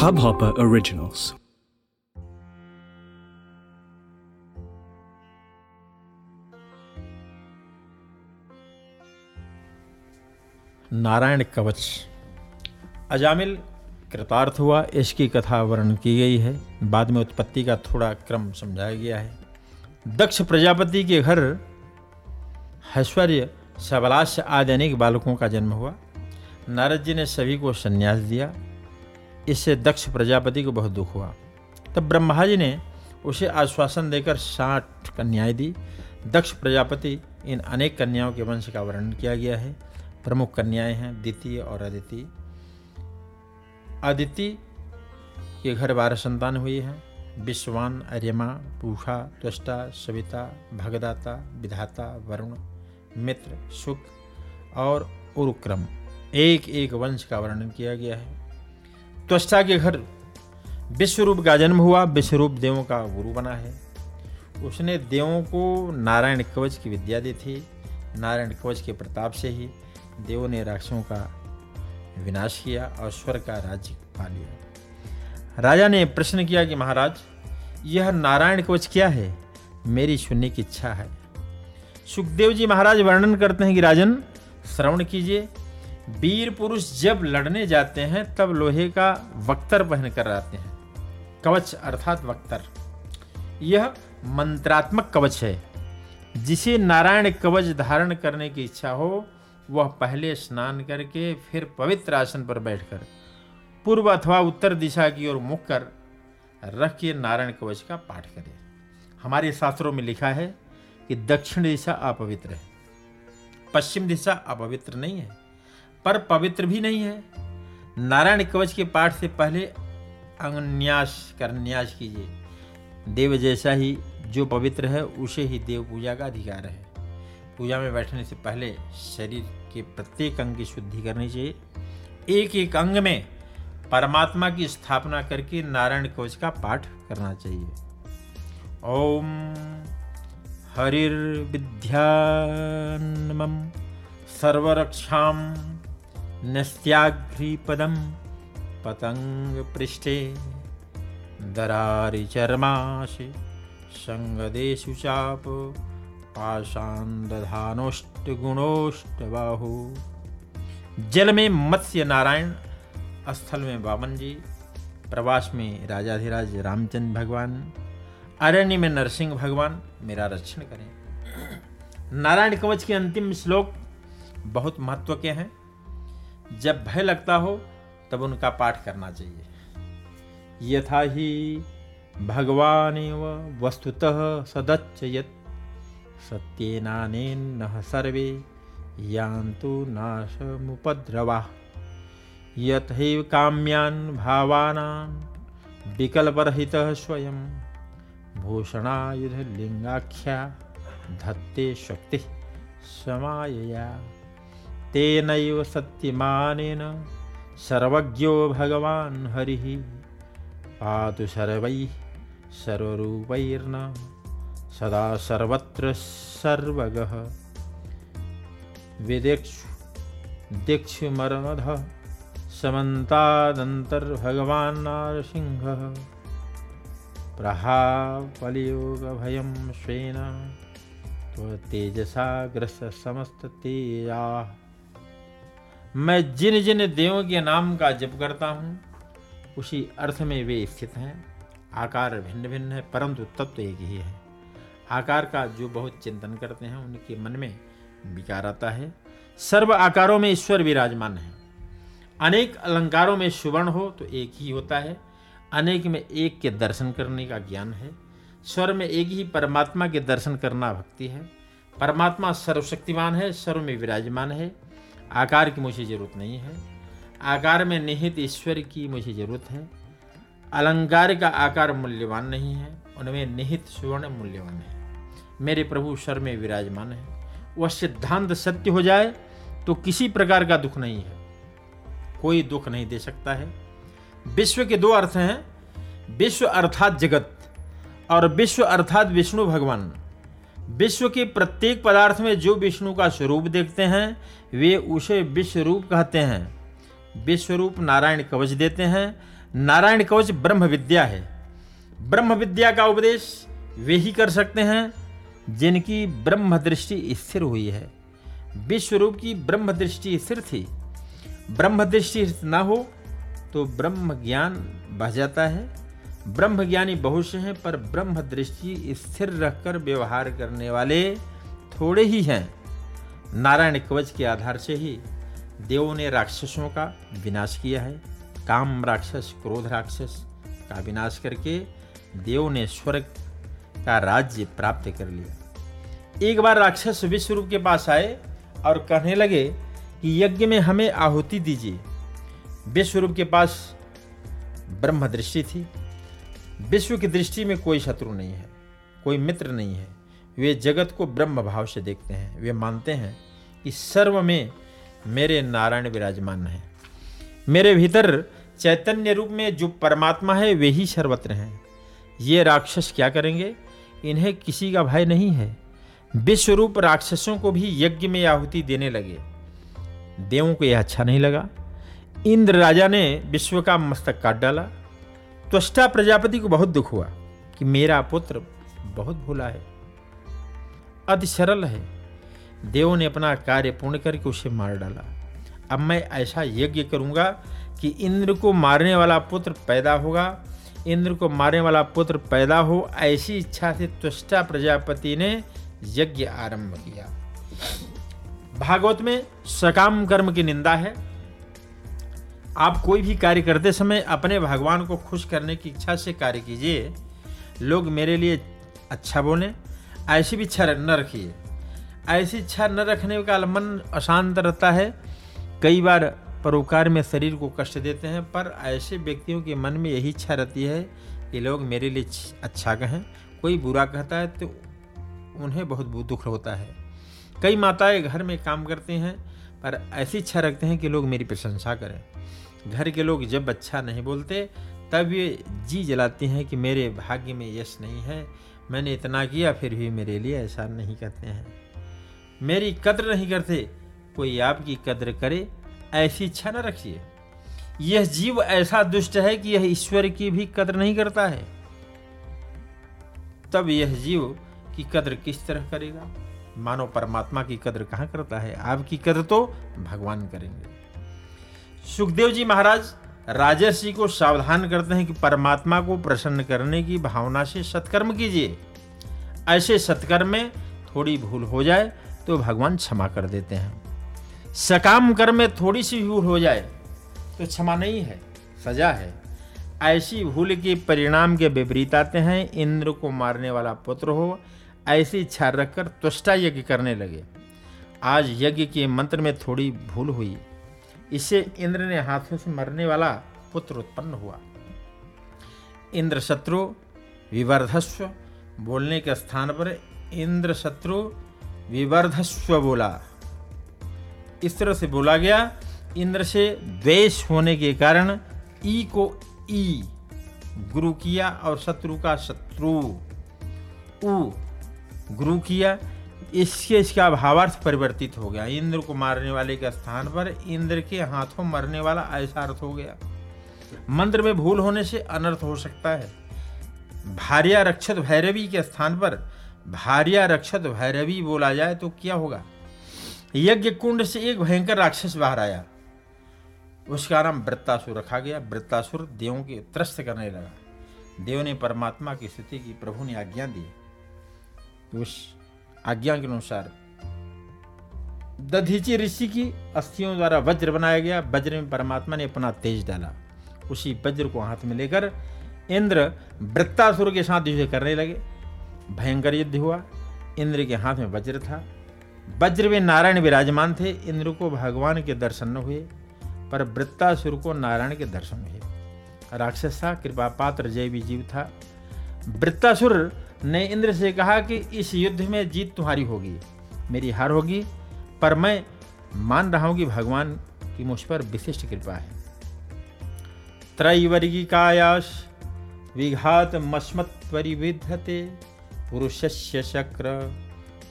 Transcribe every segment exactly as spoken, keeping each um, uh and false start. Hub hopper originals. Narayan कवच। अजामिल कृतार्थ हुआ, इसकी कथा वर्णन की गई है। बाद में उत्पत्ति का थोड़ा क्रम समझाया गया है। दक्ष प्रजापति के घर ऐश्वर्य शबलाश आदि अनेक बालकों का जन्म हुआ। नारद जी ने सभी को संन्यास दिया। इससे दक्ष प्रजापति को बहुत दुख हुआ। तब ब्रह्मा जी ने उसे आश्वासन देकर साठ कन्याएं दी। दक्ष प्रजापति इन अनेक कन्याओं के वंश का वर्णन किया गया है। प्रमुख कन्याएं हैं दिति और अदिति। अदिति के घर बारह संतान हुई हैं। विश्वान, अर्यमा, पूषा, त्वष्टा, सविता, भगदाता, विधाता, वरुण, मित्र, सुख और उरुक्रम। एक एक वंश का वर्णन किया गया है। त्वष्टा के घर विश्वरूप का जन्म हुआ। विश्वरूप देवों का गुरु बना है। उसने देवों को नारायण कवच की विद्या दी थी। नारायण कवच के प्रताप से ही देवों ने राक्षसों का विनाश किया और स्वर का राज्य पा लिया। राजा ने प्रश्न किया कि महाराज, यह नारायण कवच क्या है? मेरी सुनने की इच्छा है। सुखदेव जी महाराज वर्णन करते हैं कि राजन श्रवण कीजिए। वीर पुरुष जब लड़ने जाते हैं तब लोहे का वक्तर पहन कर आते हैं। कवच अर्थात वक्तर। यह मंत्रात्मक कवच है। जिसे नारायण कवच धारण करने की इच्छा हो वह पहले स्नान करके फिर पवित्र आसन पर बैठकर पूर्व अथवा उत्तर दिशा की ओर मुख कर रख के नारायण कवच का पाठ करे। हमारे शास्त्रों में लिखा है कि दक्षिण दिशा अपवित्र है, पश्चिम दिशा अपवित्र नहीं है पर पवित्र भी नहीं है। नारायण कवच के पाठ से पहले अंगन्यास कर न्यास कीजिए। देव जैसा ही जो पवित्र है उसे ही देव पूजा का अधिकार है। पूजा में बैठने से पहले शरीर के प्रत्येक अंग की शुद्धि करनी चाहिए। एक एक अंग में परमात्मा की स्थापना करके नारायण कवच का पाठ करना चाहिए। ओम हरिर्विद्यान्नमं सर्वरक्षां नस्याघ्रिपदं पतंग पृष्ठे दरारि चर्माशि संगदेशु चाप पाषाणदधानोष्ट गुणोष्ट बाहु। जल में मत्स्य नारायण, स्थल में वामन जी, प्रवास में राजाधिराज रामचंद्र भगवान, अरण्य में नरसिंह भगवान मेरा रक्षण करें। नारायण कवच के अंतिम श्लोक बहुत महत्व के हैं। जब भय लगता हो तब उनका पाठ करना चाहिए। यथा ही भगवानेव वस्तुतः सदच्चयत् सत्येनानेन नः सर्वे यान्तु नाशमुपद्रवाः। यथैव काम्यान् भावानां विकल्परहितः स्वयं भूषणायुध लिंगाख्या धत्ते शक्ति समायया। तेनैव सत्यमानेन सर्वज्ञो भगवान् हरिः पातु सर्वैः सर्वरूपैर्न सदा सर्वत्र सर्वगः। विदेक्षु दीक्षु मरमध समन्तादंतर भगवान् नारसिंहः प्रहापलियोग भयं स्वेन तेजसा ग्रस समस्त तेजा। मैं जिन जिन देवों के नाम का जप करता हूँ उसी अर्थ में वे स्थित हैं। आकार भिन्न भिन्न है परंतु तत्व एक ही है। आकार का जो बहुत चिंतन करते हैं उनके मन में विकार आता है। सर्व आकारों में ईश्वर विराजमान है। अनेक अलंकारों में सुवर्ण हो तो एक ही होता है। अनेक में एक के दर्शन करने का ज्ञान है। स्वर में एक ही परमात्मा के दर्शन करना भक्ति है। परमात्मा सर्वशक्तिमान है, सर्व में विराजमान है। आकार की मुझे जरूरत नहीं है। आकार में निहित ईश्वर की मुझे जरूरत है। अलंकार का आकार मूल्यवान नहीं है, उनमें निहित सुवर्ण मूल्यवान है। मेरे प्रभु सर में विराजमान है। वह सिद्धांत सत्य हो जाए तो किसी प्रकार का दुख नहीं है, कोई दुख नहीं दे सकता है। विश्व के दो अर्थ हैं, विश्व अर्थात जगत और विश्व अर्थात विष्णु भगवान। विश्व के प्रत्येक पदार्थ में जो विष्णु का स्वरूप देखते हैं वे उसे विश्वरूप कहते हैं। विश्वरूप नारायण कवच देते हैं। नारायण कवच ब्रह्म विद्या है। ब्रह्म विद्या का उपदेश वे ही कर सकते हैं जिनकी ब्रह्म दृष्टि स्थिर हुई है। विश्वरूप की ब्रह्म दृष्टि स्थिर थी। ब्रह्म दृष्टि ना हो तो ब्रह्म ज्ञान बह जाता है। ब्रह्म ज्ञानी बहुत हैं, पर ब्रह्म दृष्टि स्थिर रखकर व्यवहार करने वाले थोड़े ही हैं। नारायण कवच के आधार से ही देवों ने राक्षसों का विनाश किया है। काम राक्षस, क्रोध राक्षस का विनाश करके देवों ने स्वर्ग का राज्य प्राप्त कर लिया। एक बार राक्षस विश्वरूप के पास आए और कहने लगे कि यज्ञ में हमें आहुति दीजिए। विश्वरूप के पास ब्रह्म दृष्टि थी। विश्व की दृष्टि में कोई शत्रु नहीं है, कोई मित्र नहीं है। वे जगत को ब्रह्म भाव से देखते हैं। वे मानते हैं कि सर्व में मेरे नारायण विराजमान हैं। मेरे भीतर चैतन्य रूप में जो परमात्मा है वे ही सर्वत्र हैं। ये राक्षस क्या करेंगे, इन्हें किसी का भय नहीं है। विश्वरूप राक्षसों को भी यज्ञ में आहुति देने लगे। देवों को यह अच्छा नहीं लगा। इंद्र राजा ने विश्व का मस्तक काट डाला। त्वष्टा प्रजापति को बहुत दुख हुआ कि मेरा पुत्र बहुत भोला है, अति सरल है। देवों ने अपना कार्य पूर्ण करके उसे मार डाला। अब मैं ऐसा यज्ञ करूंगा कि इंद्र को मारने वाला पुत्र पैदा होगा। इंद्र को मारने वाला पुत्र पैदा हो, ऐसी इच्छा से त्वष्टा प्रजापति ने यज्ञ आरंभ किया। भागवत में सकाम कर्म की निंदा है। आप कोई भी कार्य करते समय अपने भगवान को खुश करने की इच्छा से कार्य कीजिए। लोग मेरे लिए अच्छा बोलें, ऐसी भी इच्छा न रखिए। ऐसी इच्छा न रखने का मन अशांत रहता है। कई बार परोपकार में शरीर को कष्ट देते हैं, पर ऐसे व्यक्तियों के मन में यही इच्छा रहती है कि लोग मेरे लिए अच्छा कहें। कोई बुरा कहता है तो उन्हें बहुत दुख होता है। कई माताएं घर में काम करती हैं, पर ऐसी इच्छा रखते हैं कि लोग मेरी प्रशंसा करें। घर के लोग जब अच्छा नहीं बोलते तब ये जी जलाती हैं कि मेरे भाग्य में यश नहीं है, मैंने इतना किया फिर भी मेरे लिए ऐसा नहीं करते हैं, मेरी कद्र नहीं करते। कोई आपकी कद्र करे, ऐसी इच्छा न रखिए। यह जीव ऐसा दुष्ट है कि यह ईश्वर की भी कद्र नहीं करता है। तब यह जीव की कद्र किस तरह करेगा? मानव परमात्मा की कद्र कहाँ करता है। आपकी कद्र तो भगवान करेंगे। सुखदेव जी महाराज राजर्षि को सावधान करते हैं कि परमात्मा को प्रसन्न करने की भावना से सत्कर्म कीजिए। ऐसे सत्कर्म में थोड़ी भूल हो जाए तो भगवान क्षमा कर देते हैं। सकाम कर्म में थोड़ी सी भूल हो जाए तो क्षमा नहीं है, सजा है। ऐसी भूल के परिणाम के विपरीत आते हैं। इंद्र को मारने वाला पुत्र हो, ऐसी इच्छा रखकर त्वष्टा यज्ञ करने लगे। आज यज्ञ के मंत्र में थोड़ी भूल हुई, इसे इंद्र ने हाथों से मरने वाला पुत्र उत्पन्न हुआ। इंद्र शत्रु विवर्धस्व बोलने के स्थान पर इंद्र शत्रु विवर्धस्व बोला। इस तरह से बोला गया। इंद्र से द्वेष होने के कारण ई को ई गुरु किया और शत्रु का शत्रु ऊ गुरु किया। इसके इसका भावार्थ परिवर्तित हो गया। इंद्र को मारने वाले के स्थान पर इंद्र के हाथों मरने वाला, ऐसा अर्थ हो गया। मंत्र में भूल होने से अनर्थ हो सकता है। भार्या रक्षत भैरवी के स्थान पर भार्या रक्षत भैरवी बोला जाए तो क्या होगा? यज्ञ कुंड से एक भयंकर राक्षस बाहर आया, उसका नाम वृत्रासुर रखा गया। वृत्रासुर देवों के त्रस्त करने लगा। देव ने परमात्मा की स्तुति की। प्रभु ने आज्ञा दी, उस आज्ञा के अनुसार दधीची ऋषि की अस्थियों द्वारा वज्र बनाया गया। वज्र में परमात्मा ने अपना तेज डाला। उसी वज्र को हाथ में लेकर इंद्र वृत्रासुर के साथ युद्ध करने लगे। भयंकर युद्ध हुआ। इंद्र के हाथ में वज्र था। वज्र में नारायण विराजमान थे। इंद्र को भगवान के दर्शन न हुए, पर वृत्रासुर को नारायण के दर्शन हुए। राक्षस था, कृपा पात्र जैवी जीव था। वृत्रासुर ने इंद्र से कहा कि इस युद्ध में जीत तुम्हारी होगी, मेरी हार होगी, पर मैं मान रहा हूं कि भगवान की मुझ पर विशिष्ट कृपा है। त्रैवर्गी कायाश विघात मस्मत्वरिविद्धते पुरुषस्य शक्र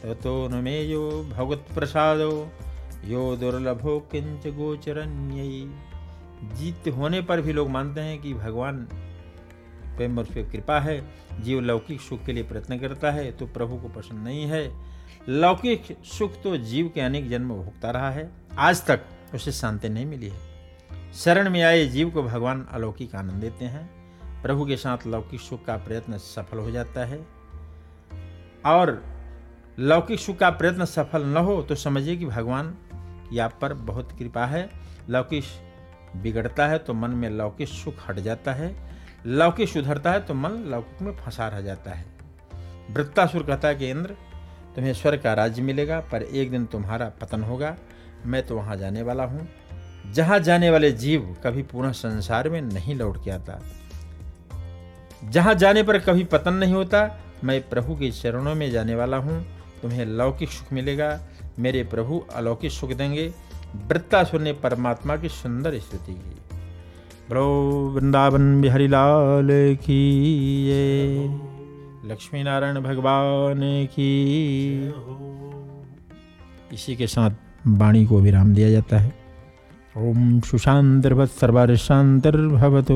ततोनुमेयो भगवत प्रसादो यो दुर्लभो किंच गोचरन्यै। जीत होने पर भी लोग मानते हैं कि भगवान प्रेम और कृपा है। जीव लौकिक सुख के लिए प्रयत्न करता है तो प्रभु को पसंद नहीं है। लौकिक सुख तो जीव के अनेक जन्म भोगता रहा है, आज तक उसे शांति नहीं मिली है। शरण में आए जीव को भगवान अलौकिक आनंद देते हैं। प्रभु के साथ लौकिक सुख का प्रयत्न सफल हो जाता है, और लौकिक सुख का प्रयत्न सफल न हो तो समझिए कि भगवान की आप पर बहुत कृपा है। लौकिक बिगड़ता है तो मन में लौकिक सुख हट जाता है, लौकिक सुधरता है तो मन लौकिक में फंसा रह जाता है। वृत्रासुर कहता है कि इंद्र, तुम्हें स्वर्ग का राज्य मिलेगा, पर एक दिन तुम्हारा पतन होगा। मैं तो वहाँ जाने वाला हूँ जहाँ जाने वाले जीव कभी पुनः संसार में नहीं लौट के आता, जहाँ जाने पर कभी पतन नहीं होता। मैं प्रभु के चरणों में जाने वाला हूँ, तुम्हें लौकिक सुख मिलेगा, मेरे प्रभु अलौकिक सुख देंगे। वृत्रासुर ने परमात्मा की सुंदर स्तुति की। बोलो वृंदावन बिहारी लाल की जय, लक्ष्मी नारायण भगवान की। इसी के साथ वाणी को विराम दिया जाता है। ओम सुशांतिर्भवत् सर्वशांतिर्भवतु।